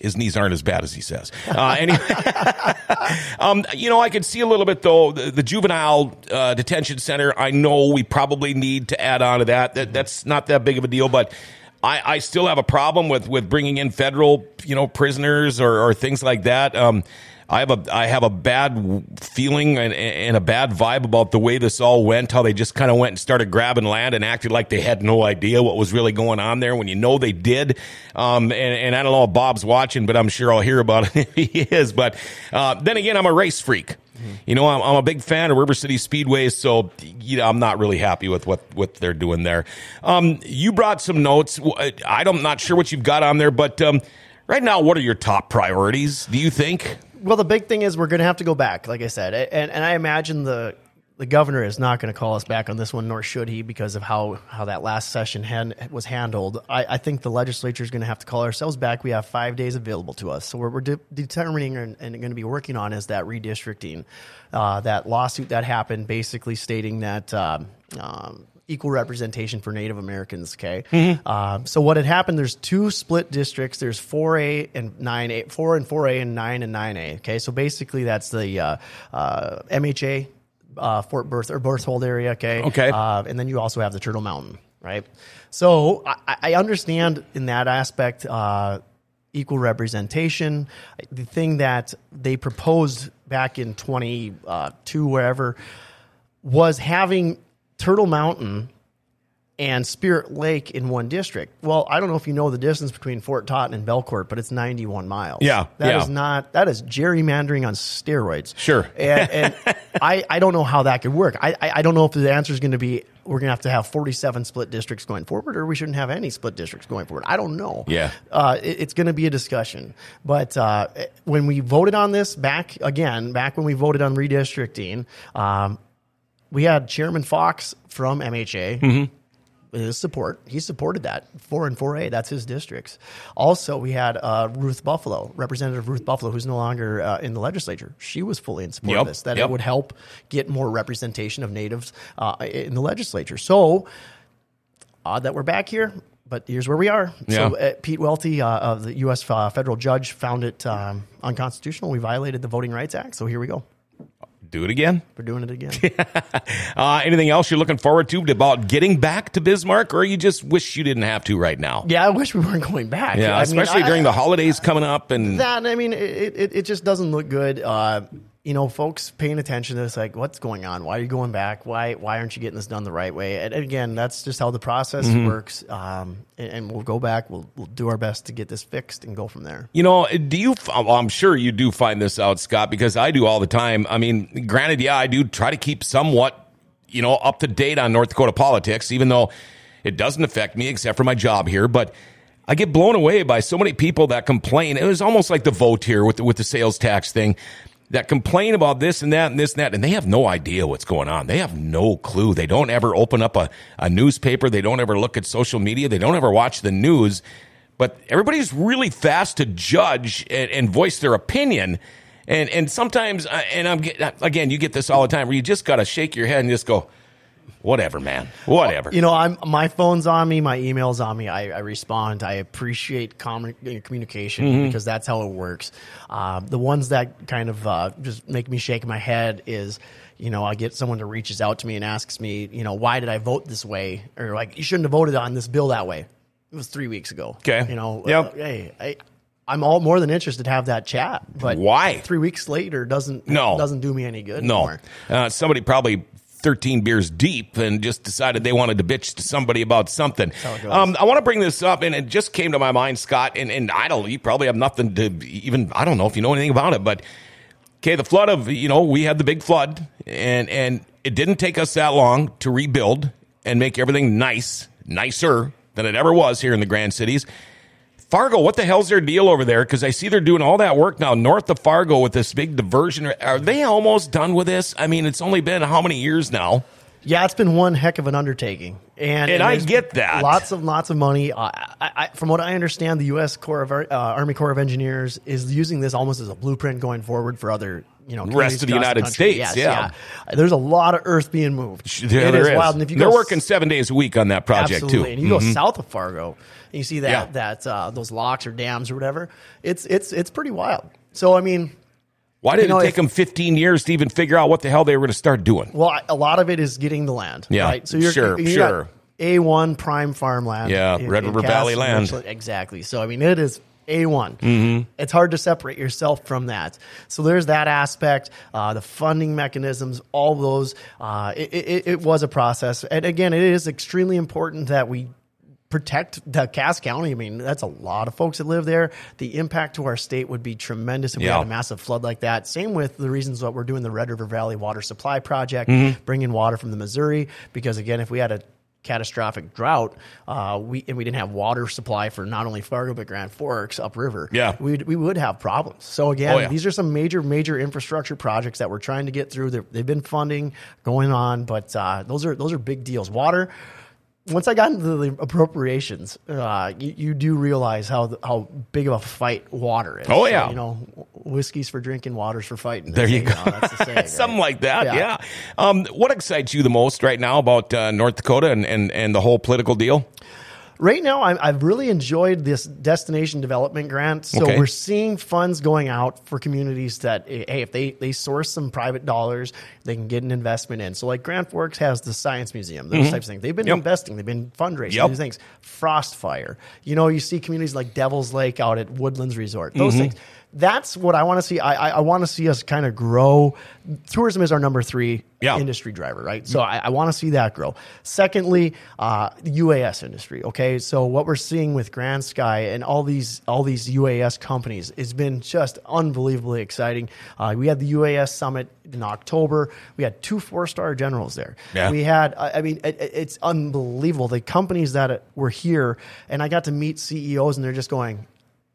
his knees aren't as bad as he says. Uh, anyway, um, you know, I could see a little bit, though, the, the juvenile uh, detention center. I know we probably need to add on to that. that that's not that big of a deal, but I, I still have a problem with, with bringing in federal, you know, prisoners or, or things like that. Um, I have a I have a bad feeling and, and a bad vibe about the way this all went, how they just kind of went and started grabbing land and acted like they had no idea what was really going on there when you know they did. Um, and, and I don't know if Bob's watching, but I'm sure I'll hear about it if he is. But uh, then again, I'm a race freak. You know, I'm, I'm a big fan of River City Speedway, so you know, I'm not really happy with what, what they're doing there. Um, you brought some notes. I'm not sure what you've got on there, but um, right now, what are your top priorities, do you think? Well, the big thing is we're going to have to go back, like I said. And and I imagine the the governor is not going to call us back on this one, nor should he, because of how, how that last session hand, was handled. I, I think the legislature is going to have to call ourselves back. We have five days available to us. So what we're de- determining and, and going to be working on is that redistricting, uh, that lawsuit that happened basically stating that um, um, equal representation for Native Americans, okay? Mm-hmm. Um, so what had happened, there's two split districts. There's four A and nine A, four and four A and nine and nine A, okay? So basically that's the uh, uh, M H A, uh, Fort Berth or Berthold area, okay? Okay. Uh, and then you also have the Turtle Mountain, right? So I, I understand in that aspect uh, equal representation. The thing that they proposed back in twenty-two, wherever, was having Turtle Mountain and Spirit Lake in one district. Well, I don't know if you know the distance between Fort Totten and Belcourt, but it's ninety-one miles. Yeah. That yeah. is not, that is gerrymandering on steroids. Sure. And, and I, I don't know how that could work. I, I don't know if the answer is going to be, we're going to have to have forty-seven split districts going forward, or we shouldn't have any split districts going forward. I don't know. Yeah. Uh, it, it's going to be a discussion. But uh, when we voted on this back again, back when we voted on redistricting, um, we had Chairman Fox from M H A, mm-hmm. his support. He supported that. four and four A, that's his districts. Also, we had uh, Ruth Buffalo, Representative Ruth Buffalo, who's no longer uh, in the legislature. She was fully in support yep, of this, that yep. it would help get more representation of Natives uh, in the legislature. So, odd that we're back here, but here's where we are. Yeah. So, uh, Pete Welty uh, of the U S Uh, federal judge found it um, unconstitutional. We violated the Voting Rights Act, so here we go. do it again. We're doing it again. uh, anything else you're looking forward to about getting back to Bismarck, or you just wish you didn't have to right now? Yeah, I wish we weren't going back. Yeah, I especially mean, during I, the holidays I, coming up. And that, I mean, it, it, it just doesn't look good. Uh, you know, folks paying attention to this, like, what's going on? Why are you going back? Why why aren't you getting this done the right way? And again, that's just how the process mm-hmm. works. Um, and, and we'll go back. We'll we'll do our best to get this fixed and go from there. You know, do you? I'm sure you do find this out, Scott, because I do all the time. I mean, granted, yeah, I do try to keep somewhat, you know, up to date on North Dakota politics, even though it doesn't affect me except for my job here. But I get blown away by so many people that complain. It was almost like the vote here with the, with the sales tax thing. That complain about this and that and this and that, and they have no idea what's going on. They have no clue. They don't ever open up a, a newspaper. They don't ever look at social media. They don't ever watch the news. But everybody's really fast to judge and, and voice their opinion. And and sometimes, and I'm again, you get this all the time, where you just got to shake your head and just go, whatever, man. Whatever. You know, I'm my phone's on me. My email's on me. I, I respond. I appreciate com- communication mm-hmm. because that's how it works. Um, the ones that kind of uh, just make me shake my head is, you know, I get someone who reaches out to me and asks me, you know, why did I vote this way? Or like, you shouldn't have voted on this bill that way. It was three weeks ago. Okay. You know, yep. uh, hey, I, I'm all more than interested to have that chat. But why? Three weeks later doesn't, no. doesn't do me any good. No. Uh, somebody probably thirteen beers deep and just decided they wanted to bitch to somebody about something. Um, I want to bring this up, and it just came to my mind, Scott, and, and I don't, you probably have nothing to even, I don't know if you know anything about it, but okay, the flood of, you know, we had the big flood, and, and it didn't take us that long to rebuild and make everything nice, nicer than it ever was here in the Grand Cities. Fargo, what the hell's their deal over there? Because I see they're doing all that work now north of Fargo with this big diversion. Are they almost done with this? I mean, it's only been how many years now? Yeah, it's been one heck of an undertaking. And, and, and I get that. Lots and lots of money. Uh, I, I, from what I understand, the U S Corps of, uh, Army Corps of Engineers is using this almost as a blueprint going forward for other, you know, rest of the United the States. Yes, yeah. yeah. There's a lot of earth being moved. Yeah, it there is, is. Wild. And if you They're go, working seven days a week on that project, absolutely. Too. And you mm-hmm. go south of Fargo, and you see that yeah. that uh, those locks or dams or whatever. It's it's it's pretty wild. So, I mean, why did you know, it take if, them fifteen years to even figure out what the hell they were going to start doing? Well, a lot of it is getting the land. Yeah, right? So you're, sure, you're sure. A one prime farmland. Yeah, in, Red in River Cass, Valley land. Exactly. So, I mean, it is A one. Mm-hmm. It's hard to separate yourself from that. So there's that aspect, uh, the funding mechanisms, all those. Uh, it, it, it was a process. And, again, it is extremely important that we protect the Cass County. I mean, that's a lot of folks that live there. The impact to our state would be tremendous if yeah. we had a massive flood like that. Same with the reasons that we're doing the Red River Valley Water Supply Project, mm-hmm. bringing water from the Missouri, because, again, if we had a catastrophic drought, uh, we and we didn't have water supply for not only Fargo but Grand Forks upriver. Yeah, we we would have problems. So again, oh, yeah. these are some major major infrastructure projects that we're trying to get through. They're, they've been funding going on, but uh, those are those are big deals. Water. Once I got into the appropriations, uh, you, you do realize how the, how big of a fight water is. Oh yeah, so, you know, whiskey's for drinking, water's for fighting. There you go. You know, that's the saying, something right? like that. Yeah. yeah. Um, what excites you the most right now about uh, North Dakota and, and, and the whole political deal? Right now, I'm, I've really enjoyed this destination development grant. So okay. we're seeing funds going out for communities that, hey, if they, they source some private dollars, they can get an investment in. So like Grand Forks has the Science Museum, those mm-hmm. types of things. They've been yep. investing. They've been fundraising. Yep. These things. Frostfire. You know, you see communities like Devil's Lake out at Woodlands Resort. Those mm-hmm. things. That's what I want to see. I, I, I want to see us kind of grow. Tourism is our number three yeah. industry driver, right? So I, I want to see that grow. Secondly, uh, the U A S industry, okay? So what we're seeing with Grand Sky and all these all these U A S companies has been just unbelievably exciting. Uh, we had the U A S summit in October. We had two four-star generals there. Yeah. We had, I mean, it, it's unbelievable. The companies that were here, and I got to meet C E Os, and they're just going,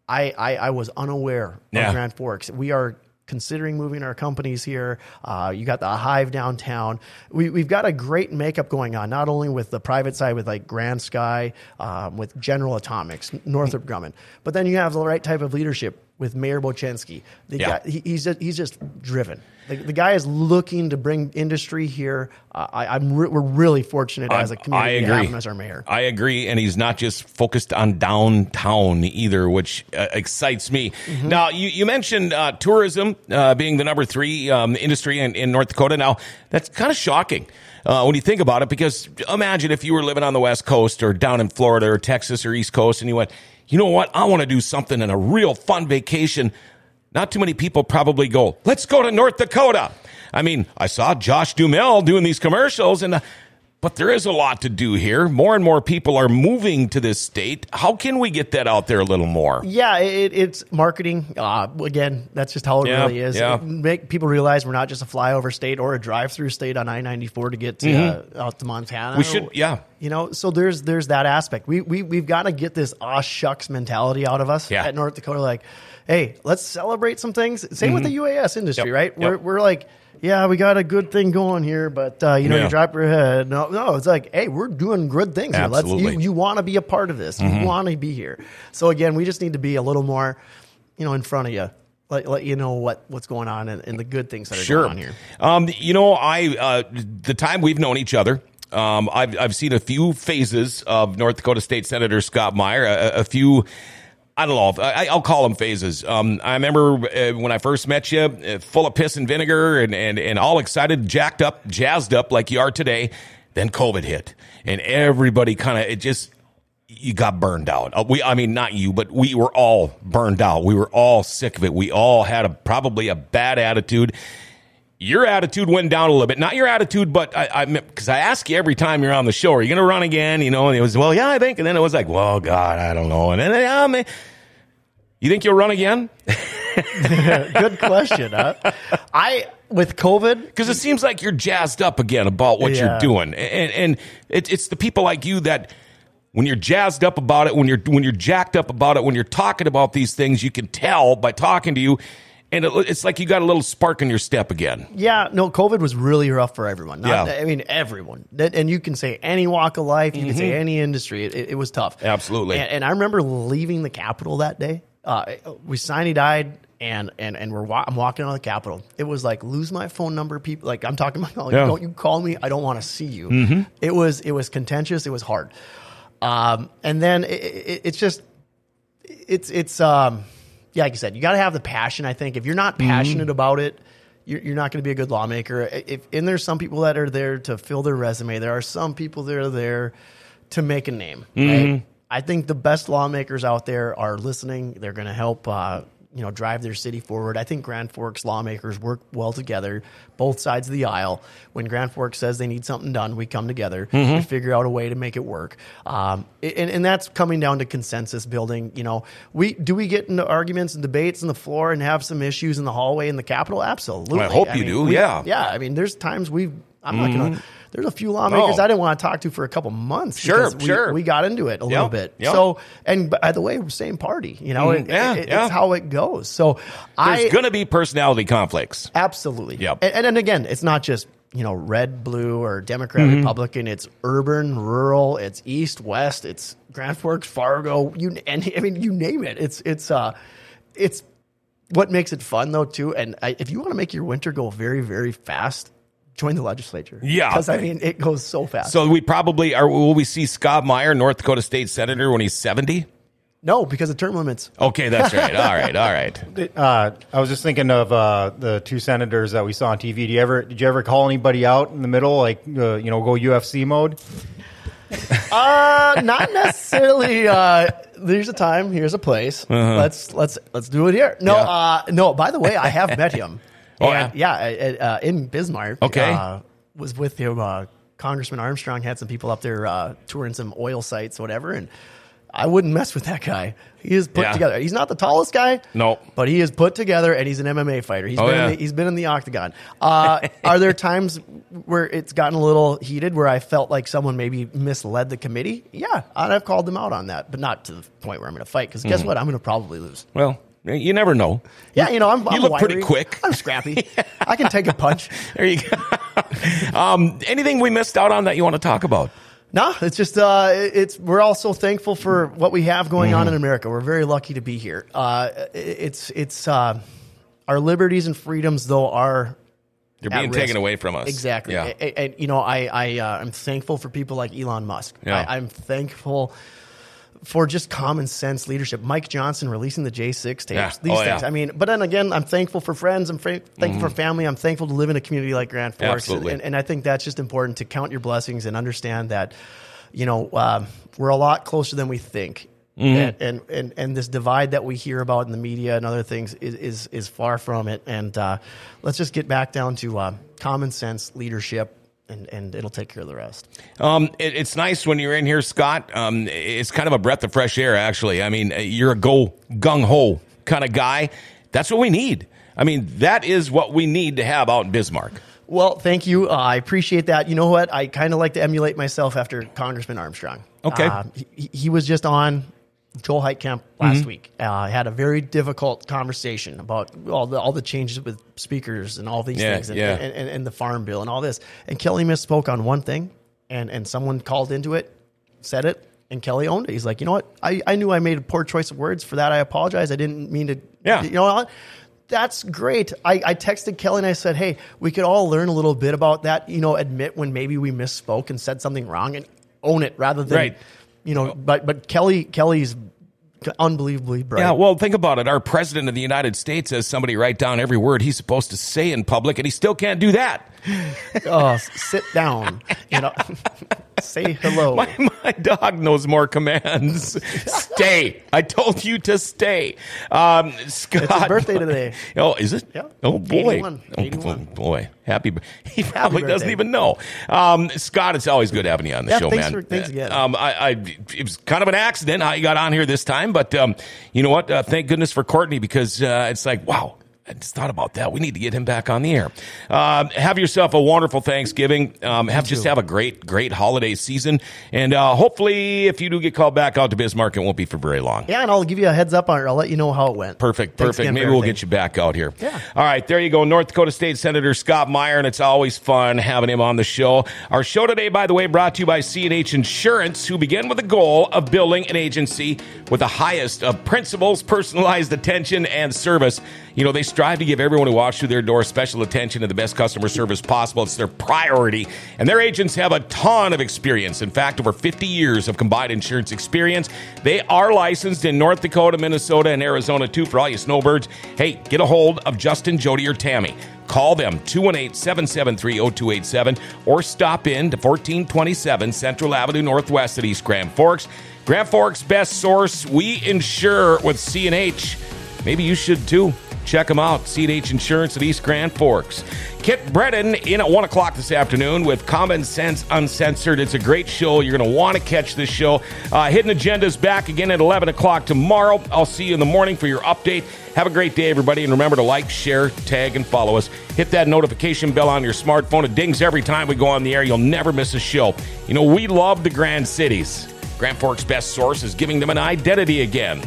I, I, I was unaware yeah. of Grand Forks. We are considering moving our companies here. Uh, you got the Hive downtown. We, we've got a great makeup going on, not only with the private side, with like Grand Sky, um, with General Atomics, Northrop Grumman, but then you have the right type of leadership. with Mayor Bochensky. The yeah. guy, he, he's, just, he's just driven. The, the guy is looking to bring industry here. Uh, I, I'm re- we're really fortunate as a community to have him as our mayor. I agree, and he's not just focused on downtown either, which uh, excites me. Mm-hmm. Now, you, you mentioned uh, tourism uh, being the number three um, industry in, in North Dakota. Now, that's kind of shocking uh, when you think about it, because imagine if you were living on the West Coast or down in Florida or Texas or East Coast, and you went, you know what, I want to do something in a real fun vacation. Not too many people probably go, let's go to North Dakota. I mean, I saw Josh Dumel doing these commercials, and uh, but there is a lot to do here. More and more people are moving to this state. How can we get that out there a little more? Yeah, it, it's marketing. Uh, again, that's just how it yeah, really is. Yeah. Make people realize we're not just a flyover state or a drive-through state on I ninety-four to get to, mm-hmm. uh, out to Montana. We should, yeah. You know, so there's there's that aspect. We we we've got to get this aw shucks mentality out of us yeah. at North Dakota. Like, hey, let's celebrate some things. Same mm-hmm. with the U A S industry, yep. right? We're yep. we're like, yeah, we got a good thing going here, but uh, you know, yeah. you drop your head. No, no, it's like, hey, we're doing good things here. Let's, you you want to be a part of this. Mm-hmm. You want to be here. So again, we just need to be a little more, you know, in front of you. Let, let you know what, what's going on and, and the good things that are sure. going on here. Um, you know, I uh, the time we've known each other. Um, I've, I've seen a few phases of North Dakota State Senator Scott Meyer, a, a few, I don't know, I, I'll call them phases. Um, I remember when I first met you, full of piss and vinegar and, and, and all excited, jacked up, jazzed up like you are today. Then COVID hit and everybody kind of, it just, you got burned out. We, I mean, not you, but we were all burned out. We were all sick of it. We all had a, probably a bad attitude. Your attitude went down a little bit. Not your attitude, but I, because I, I ask you every time you're on the show, are you going to run again? You know, and it was, well, yeah, I think. And then it was like, well, God, I don't know. And then, yeah, man, you think you'll run again? Good question. Huh? I, with COVID. Because it seems like you're jazzed up again about what yeah. you're doing. And, and it, it's the people like you that when you're jazzed up about it, when you're when you're jacked up about it, when you're talking about these things, you can tell by talking to you. And it, it's like you got a little spark in your step again. Yeah, no, COVID was really rough for everyone. Not, yeah. I mean, everyone. And you can say any walk of life, you mm-hmm. can say any industry. It, it was tough. Absolutely. And, and I remember leaving the Capitol that day. Uh, we signy-died, and and, and we're wa- I'm walking out of the Capitol. It was like, lose my phone number, people. Like, I'm talking about, like, yeah. don't you call me. I don't want to see you. Mm-hmm. It was it was contentious. It was hard. Um, and then it, it, it's just, it's, it's, um, yeah, like you said, you got to have the passion, I think. If you're not passionate mm-hmm. about it, you're, you're not going to be a good lawmaker. If, and there's some people that are there to fill their resume. There are some people that are there to make a name. Mm-hmm. Right? I think the best lawmakers out there are listening. They're going to help uh, you know, drive their city forward. I think Grand Forks lawmakers work well together, both sides of the aisle. When Grand Forks says they need something done, we come together mm-hmm. and figure out a way to make it work. Um, and, and that's coming down to consensus building. You know, we do we get into arguments and debates on the floor and have some issues in the hallway in the Capitol? Absolutely. Well, I hope I you mean, do. We, yeah. Yeah. I mean, there's times we've. I'm mm-hmm. not gonna. There's a few lawmakers no. I didn't want to talk to for a couple months. Sure, we, sure. We got into it a yep, little bit. Yep. So, and by the way, same party. You know, mm, it, yeah, it, yeah. it's how it goes. So, there's going to be personality conflicts. Absolutely. Yep. And, and, and again, it's not just, you know, red, blue, or Democrat, mm-hmm. Republican. It's urban, rural. It's east, west. It's Grand Forks, Fargo. You and I mean, you name it. It's it's uh, it's what makes it fun though too. And I, if you want to make your winter go very, very fast. Join the legislature. Yeah. Because, I mean, it goes so fast. So we probably are. Will we see Scott Meyer, North Dakota State Senator, when he's seventy? No, because of term limits. Okay, that's right. All right, all right. Uh, I was just thinking of uh, the two senators that we saw on T V. Did you ever, did you ever call anybody out in the middle, like, uh, you know, go U F C mode? uh, not necessarily. Uh, there's a time, here's a place. Uh-huh. Let's let's let's do it here. No, yeah. uh, no. By the way, I have met him. Oh, yeah, yeah, yeah uh, in Bismarck, okay. uh, was with him. Uh, Congressman Armstrong had some people up there uh, touring some oil sites, whatever, and I wouldn't mess with that guy. He is put yeah. together. He's not the tallest guy, no, but he is put together, and he's an M M A fighter. He's, oh, been, yeah. in the, he's been in the octagon. Uh, are there times where it's gotten a little heated, where I felt like someone maybe misled the committee? Yeah, and I've called them out on that, but not to the point where I'm going to fight, because mm. guess what? I'm going to probably lose. Well. You never know. Yeah, you know, I'm, I'm you look wiry. Pretty quick. I'm scrappy. yeah. I can take a punch. There you go. um, anything we missed out on that you want to talk about? No, it's just uh, it's we're all so thankful for what we have going mm-hmm. on in America. We're very lucky to be here. Uh, it's it's uh, our liberties and freedoms, though, are they're being risk. taken away from us. Exactly. Yeah. And, and you know, I I uh, I'm thankful for people like Elon Musk. Yeah. I, I'm thankful for just common sense leadership. Mike Johnson releasing the J six tapes. Yeah. These oh, things. Yeah. I mean, but then again, I'm thankful for friends. I'm fra- thankful mm-hmm. for family. I'm thankful to live in a community like Grand Forks. And, and, and I think that's just important to count your blessings and understand that, you know, uh, we're a lot closer than we think. Mm-hmm. And, and, and, and this divide that we hear about in the media and other things is, is, is far from it. And uh, let's just get back down to uh, common sense leadership. And, and it'll take care of the rest. Um, it, it's nice when you're in here, Scott. Um, it's kind of a breath of fresh air, actually. I mean, you're a go gung-ho kind of guy. That's what we need. I mean, that is what we need to have out in Bismarck. Well, thank you. Uh, I appreciate that. You know what? I kind of like to emulate myself after Congressman Armstrong. Okay. Uh, he, he was just on Joel Heitkamp last mm-hmm. week. I uh, had a very difficult conversation about all the all the changes with speakers and all these yeah, things and, yeah. and, and, and the farm bill and all this. And Kelly misspoke on one thing, and, and someone called into it, said it, and Kelly owned it. He's like, you know what? I, I knew I made a poor choice of words. For that, I apologize. I didn't mean to. Yeah. You know what? That's great. I, I texted Kelly and I said, hey, we could all learn a little bit about that. You know, admit when maybe we misspoke and said something wrong and own it rather than... Right. You know, but but Kelly Kelly's unbelievably bright. Yeah, well, think about it. Our president of the United States has somebody write down every word he's supposed to say in public, and he still can't do that. Oh, sit down. You know, say hello. My, my dog knows more commands. Stay. I told you to stay. Um, Scott, it's his birthday today. Oh, is it? Yeah. Oh boy. eighty-one. eighty-one. Oh boy. Happy. He probably Happy doesn't even know. Um, Scott, it's always good having you on the yeah, show, thanks man. For, thanks again. Um, I, I, it was kind of an accident how you got on here this time, but um, you know what? Uh, thank goodness for Courtney, because uh, it's like, wow. I just thought about that. We need to get him back on the air. Uh, have yourself a wonderful Thanksgiving. Um, have just have a great, great holiday season. And uh, hopefully, if you do get called back out to Bismarck, it won't be for very long. Yeah, and I'll give you a heads up on it. I'll let you know how it went. Perfect, perfect. Thanks, maybe we'll get you back out here. Yeah. All right, there you go. North Dakota State Senator Scott Meyer, and it's always fun having him on the show. Our show today, by the way, brought to you by C and H Insurance, who began with the goal of building an agency with the highest of principles, personalized attention, and service. You know, they strive to give everyone who walks through their door special attention and the best customer service possible. It's their priority. And their agents have a ton of experience. In fact, over fifty years of combined insurance experience. They are licensed in North Dakota, Minnesota, and Arizona, too, for all you snowbirds. Hey, get a hold of Justin, Jody, or Tammy. Call them, two one eight, seven seven three, zero two eight seven, or stop in to fourteen twenty-seven Central Avenue Northwest at East Grand Forks. Grand Forks, best source. We insure with C and H. Maybe you should, too. Check them out, C and H Insurance at East Grand Forks. Kit Brennan in at one o'clock this afternoon with Common Sense Uncensored. It's a great show. You're going to want to catch this show. Uh, Hidden Agenda's back again at eleven o'clock tomorrow. I'll see you in the morning for your update. Have a great day, everybody, and remember to like, share, tag, and follow us. Hit that notification bell on your smartphone. It dings every time we go on the air. You'll never miss a show. You know, we love the Grand Cities. Grand Forks' best source is giving them an identity again.